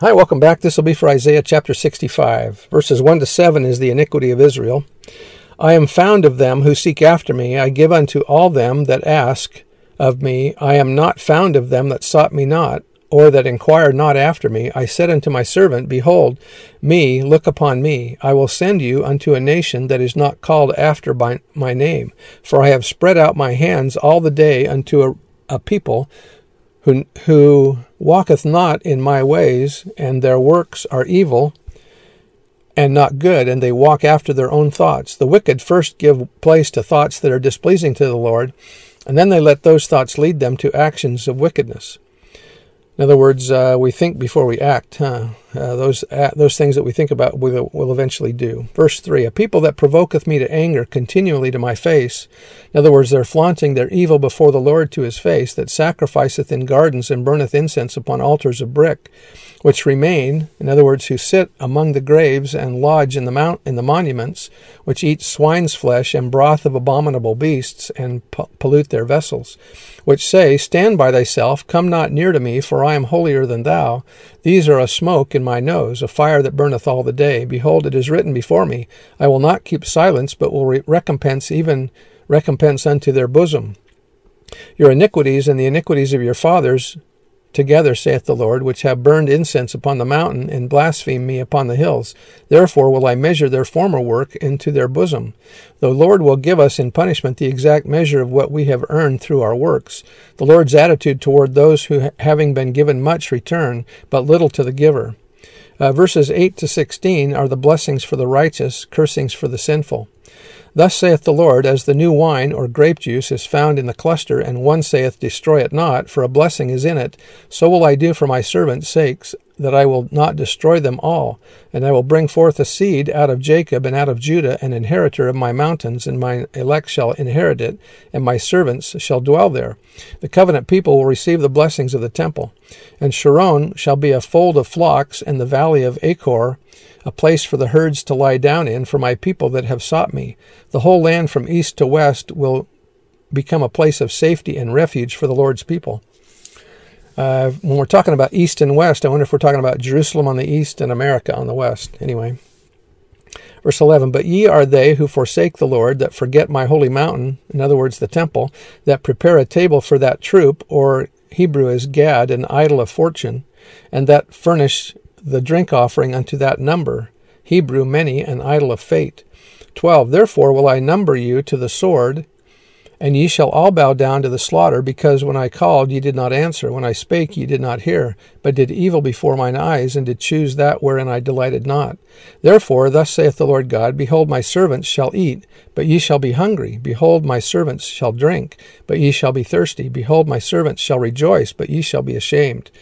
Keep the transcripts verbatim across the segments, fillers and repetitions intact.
Hi, welcome back. This will be for Isaiah chapter sixty-five. Verses one to seven is the iniquity of Israel. I am found of them who seek after me. I give unto all them that ask of me. I am not found of them that sought me not, or that inquire not after me. I said unto my servant, Behold, me, look upon me. I will send you unto a nation that is not called after by my name. For I have spread out my hands all the day unto a, a people who, who walketh not in my ways, and their works are evil and not good, and they walk after their own thoughts. The wicked first give place to thoughts that are displeasing to the Lord, and then they let those thoughts lead them to actions of wickedness. In other words, uh, we think before we act. Huh? Uh, those uh, those things that we think about we will we'll eventually do. Verse three, a people that provoketh me to anger continually to my face. In other words, they're flaunting their evil before the Lord to his face, that sacrificeth in gardens and burneth incense upon altars of brick, which remain, in other words, who sit among the graves and lodge in the mount in the monuments, which eat swine's flesh and broth of abominable beasts, and po- pollute their vessels, which say, Stand by thyself, come not near to me, for I am holier than thou. These are a smoke in my nose, a fire that burneth all the day. Behold, it is written before me, I will not keep silence, but will re- recompense even recompense unto their bosom. Your iniquities and the iniquities of your fathers together, saith the Lord, which have burned incense upon the mountain, and blasphemed me upon the hills. Therefore will I measure their former work into their bosom. The Lord will give us in punishment the exact measure of what we have earned through our works. The Lord's attitude toward those who, having been given much, return but little to the giver. Uh, verses eight to sixteen are the blessings for the righteous, cursings for the sinful. Thus saith the Lord, as the new wine or grape juice is found in the cluster, and one saith, Destroy it not, for a blessing is in it, so will I do for my servants' sakes, that I will not destroy them all. And I will bring forth a seed out of Jacob and out of Judah, an inheritor of my mountains, and my elect shall inherit it, and my servants shall dwell there. The covenant people will receive the blessings of the temple. And Sharon shall be a fold of flocks, and the valley of Achor, a place for the herds to lie down in, for my people that have sought me. The whole land from east to west will become a place of safety and refuge for the Lord's people. Uh, when we're talking about east and west, I wonder if we're talking about Jerusalem on the east and America on the west. Anyway, verse eleven, But ye are they who forsake the Lord, that forget my holy mountain, in other words, the temple, that prepare a table for that troop, or Hebrew is Gad, an idol of fortune, and that furnish the drink offering unto that number, Hebrew many, an idol of fate. twelve, Therefore will I number you to the sword, and ye shall all bow down to the slaughter, because when I called ye did not answer, when I spake ye did not hear, but did evil before mine eyes, and did choose that wherein I delighted not. Therefore thus saith the Lord God, Behold, my servants shall eat, but ye shall be hungry. Behold, my servants shall drink, but ye shall be thirsty. Behold, my servants shall rejoice, but ye shall be ashamed.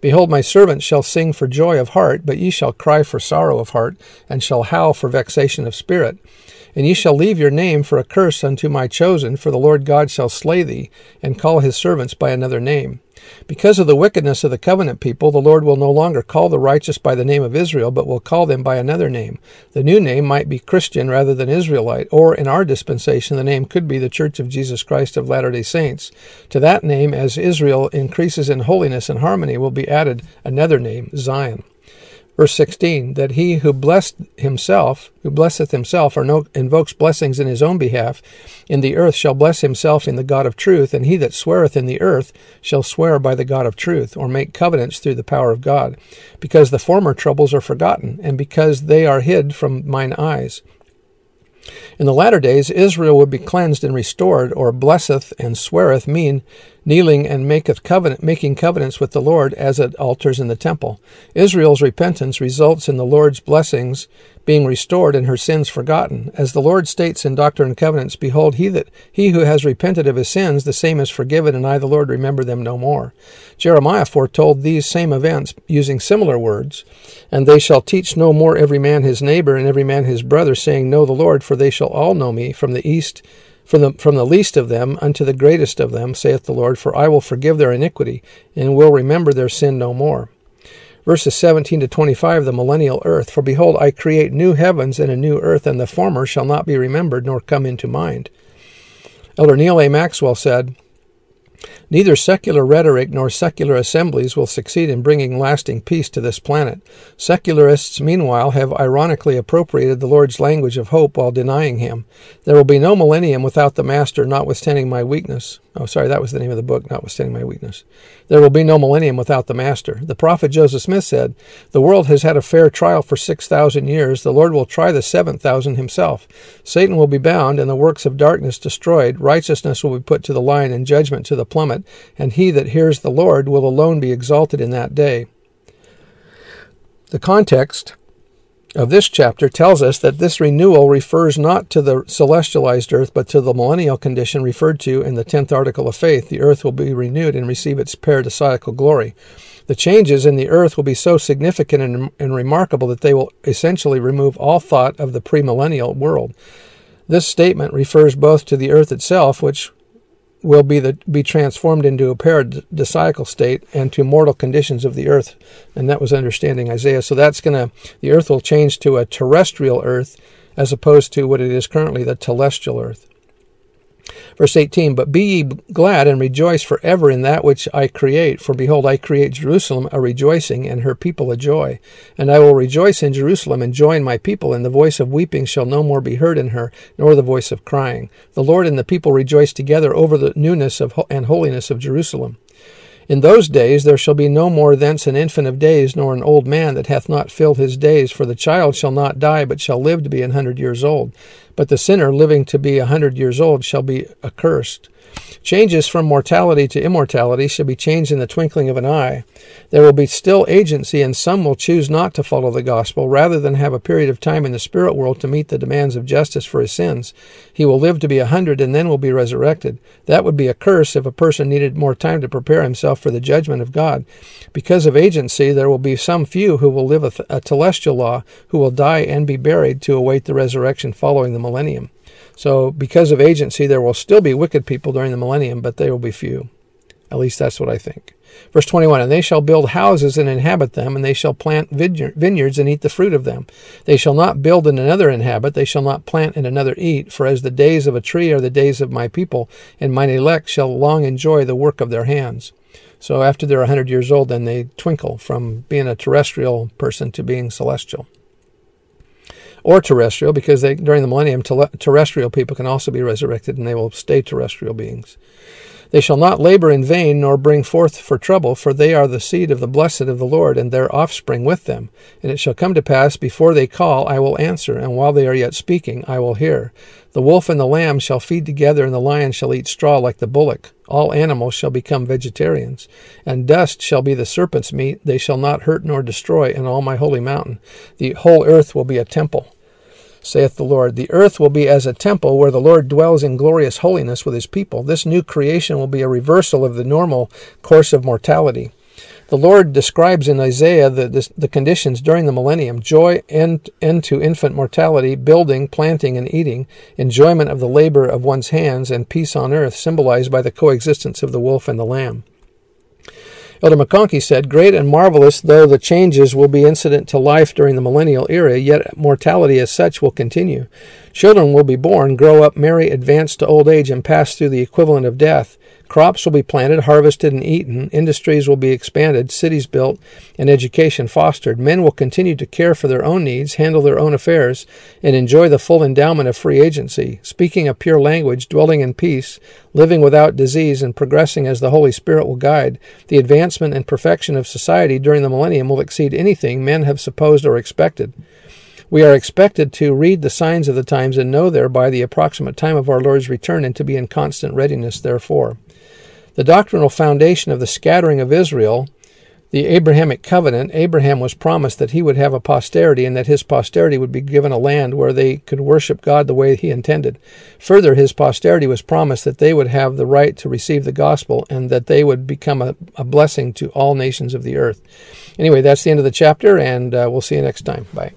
Behold, my servants shall sing for joy of heart, but ye shall cry for sorrow of heart, and shall howl for vexation of spirit. And ye shall leave your name for a curse unto my chosen, for the Lord God shall slay thee, and call his servants by another name. Because of the wickedness of the covenant people, the Lord will no longer call the righteous by the name of Israel, but will call them by another name. The new name might be Christian rather than Israelite, or in our dispensation, the name could be the Church of Jesus Christ of Latter-day Saints. To that name, as Israel increases in holiness and harmony, will be added another name, Zion. Verse sixteen, that he who blessed himself, who blesseth himself, or no, invokes blessings in his own behalf, in the earth shall bless himself in the God of truth, and he that sweareth in the earth shall swear by the God of truth, or make covenants through the power of God, because the former troubles are forgotten, and because they are hid from mine eyes. In the latter days, Israel would be cleansed and restored, or blesseth and sweareth mean kneeling and maketh covenant, making covenants with the Lord as at altars in the temple. Israel's repentance results in the Lord's blessings being restored and her sins forgotten. As the Lord states in Doctrine and Covenants, Behold, he that he who has repented of his sins, the same is forgiven, and I, the Lord, remember them no more. Jeremiah foretold these same events using similar words, And they shall teach no more every man his neighbor and every man his brother, saying, Know the Lord, for they shall all know me, from the east, From the, from the least of them unto the greatest of them, saith the Lord, for I will forgive their iniquity, and will remember their sin no more. Verses seventeen to twenty-five, the millennial earth. For behold, I create new heavens and a new earth, and the former shall not be remembered, nor come into mind. Elder Neal A. Maxwell said, Neither secular rhetoric nor secular assemblies will succeed in bringing lasting peace to this planet. Secularists, meanwhile, have ironically appropriated the Lord's language of hope while denying him. There will be no millennium without the Master, notwithstanding my weakness. Oh, sorry, that was the name of the book, Notwithstanding My Weakness. There will be no millennium without the Master. The prophet Joseph Smith said, The world has had a fair trial for six thousand years. The Lord will try the seven thousand himself. Satan will be bound and the works of darkness destroyed. Righteousness will be put to the lion and judgment to the plummet. And he that hears the Lord will alone be exalted in that day. The context of this chapter tells us that this renewal refers not to the celestialized earth, but to the millennial condition referred to in the tenth article of faith. The earth will be renewed and receive its paradisiacal glory. The changes in the earth will be so significant and, and remarkable that they will essentially remove all thought of the premillennial world. This statement refers both to the earth itself, which will be the, be transformed into a paradisiacal state, and to mortal conditions of the earth. And that was understanding Isaiah. So that's going to, the earth will change to a terrestrial earth as opposed to what it is currently, the telestial earth. Verse eighteen, But be ye glad and rejoice forever in that which I create. For behold, I create Jerusalem a rejoicing, and her people a joy. And I will rejoice in Jerusalem and joy in my people, and the voice of weeping shall no more be heard in her, nor the voice of crying. The Lord and the people rejoice together over the newness of ho- and holiness of Jerusalem. In those days there shall be no more thence an infant of days, nor an old man that hath not filled his days. For the child shall not die, but shall live to be an hundred years old. But the sinner living to be a hundred years old shall be accursed. Changes from mortality to immortality shall be changed in the twinkling of an eye. There will be still agency, and some will choose not to follow the gospel, rather than have a period of time in the spirit world to meet the demands of justice for his sins. He will live to be a hundred, and then will be resurrected. That would be a curse if a person needed more time to prepare himself for the judgment of God. Because of agency, there will be some few who will live a, th- a telestial law, who will die and be buried to await the resurrection following the millennium. So because of agency, there will still be wicked people during the millennium, but they will be few. At least that's what I think. Verse twenty-one, And they shall build houses and inhabit them, and they shall plant vineyards and eat the fruit of them. They shall not build and another inhabit, they shall not plant and another eat. For as the days of a tree are the days of my people, and mine elect shall long enjoy the work of their hands. So after they're a hundred years old, then they twinkle from being a terrestrial person to being celestial. Or terrestrial, because they, during the millennium, terrestrial people can also be resurrected, and they will stay terrestrial beings. They shall not labor in vain, nor bring forth for trouble, for they are the seed of the blessed of the Lord, and their offspring with them. And it shall come to pass, before they call, I will answer, and while they are yet speaking, I will hear. The wolf and the lamb shall feed together, and the lion shall eat straw like the bullock. All animals shall become vegetarians, and dust shall be the serpent's meat. They shall not hurt nor destroy in all my holy mountain. The whole earth will be a temple, saith the Lord. The earth will be as a temple where the Lord dwells in glorious holiness with his people. This new creation will be a reversal of the normal course of mortality. The Lord describes in Isaiah the, the, the conditions during the millennium: joy, end, end to infant mortality, building, planting, and eating, enjoyment of the labor of one's hands, and peace on earth, symbolized by the coexistence of the wolf and the lamb. Elder McConkie said, Great and marvelous though the changes will be incident to life during the millennial era, yet mortality as such will continue. Children will be born, grow up, marry, advance to old age, and pass through the equivalent of death. Crops will be planted, harvested, and eaten. Industries will be expanded, cities built, and education fostered. Men will continue to care for their own needs, handle their own affairs, and enjoy the full endowment of free agency, speaking a pure language, dwelling in peace, living without disease, and progressing as the Holy Spirit will guide. The advancement and perfection of society during the millennium will exceed anything men have supposed or expected. We are expected to read the signs of the times and know thereby the approximate time of our Lord's return, and to be in constant readiness therefore. The doctrinal foundation of the scattering of Israel, the Abrahamic covenant, Abraham was promised that he would have a posterity and that his posterity would be given a land where they could worship God the way he intended. Further, his posterity was promised that they would have the right to receive the gospel and that they would become a, a blessing to all nations of the earth. Anyway, that's the end of the chapter, and uh, we'll see you next time. Bye.